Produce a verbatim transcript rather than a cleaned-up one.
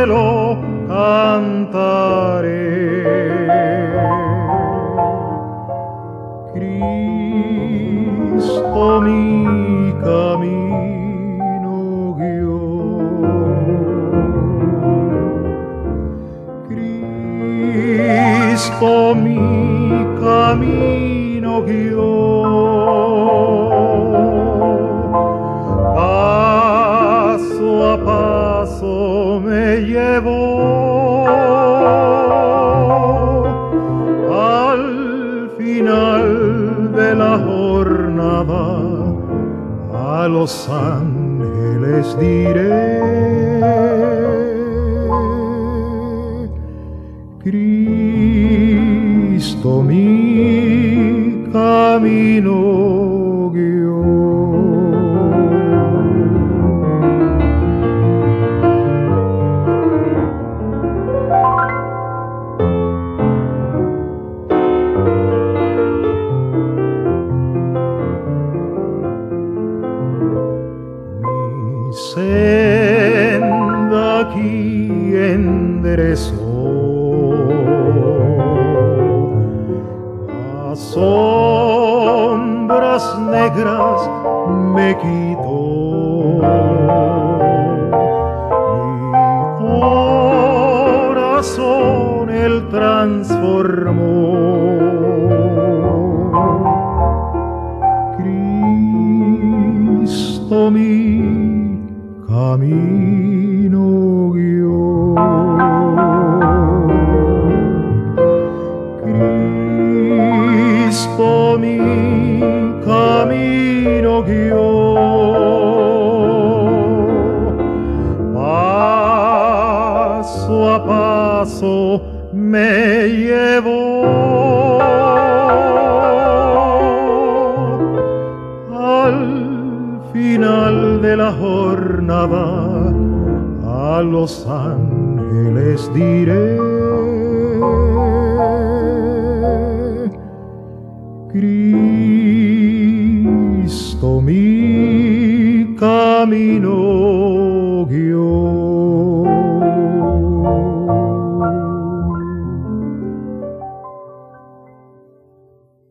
cielo cantaré. Cristo mi camino guió, Cristo mi camino guió, paso a paso me llevó, al final de la jornada a los ángeles diré, Cristo mi camino guió. Senda aquí enderezó, las sombras negras me quitó, mi corazón él transformó, Cristo mío camino guió, Cristo mi camino guió, paso a paso me llevó, al final de la jornada a los ángeles diré, Cristo mi camino guió.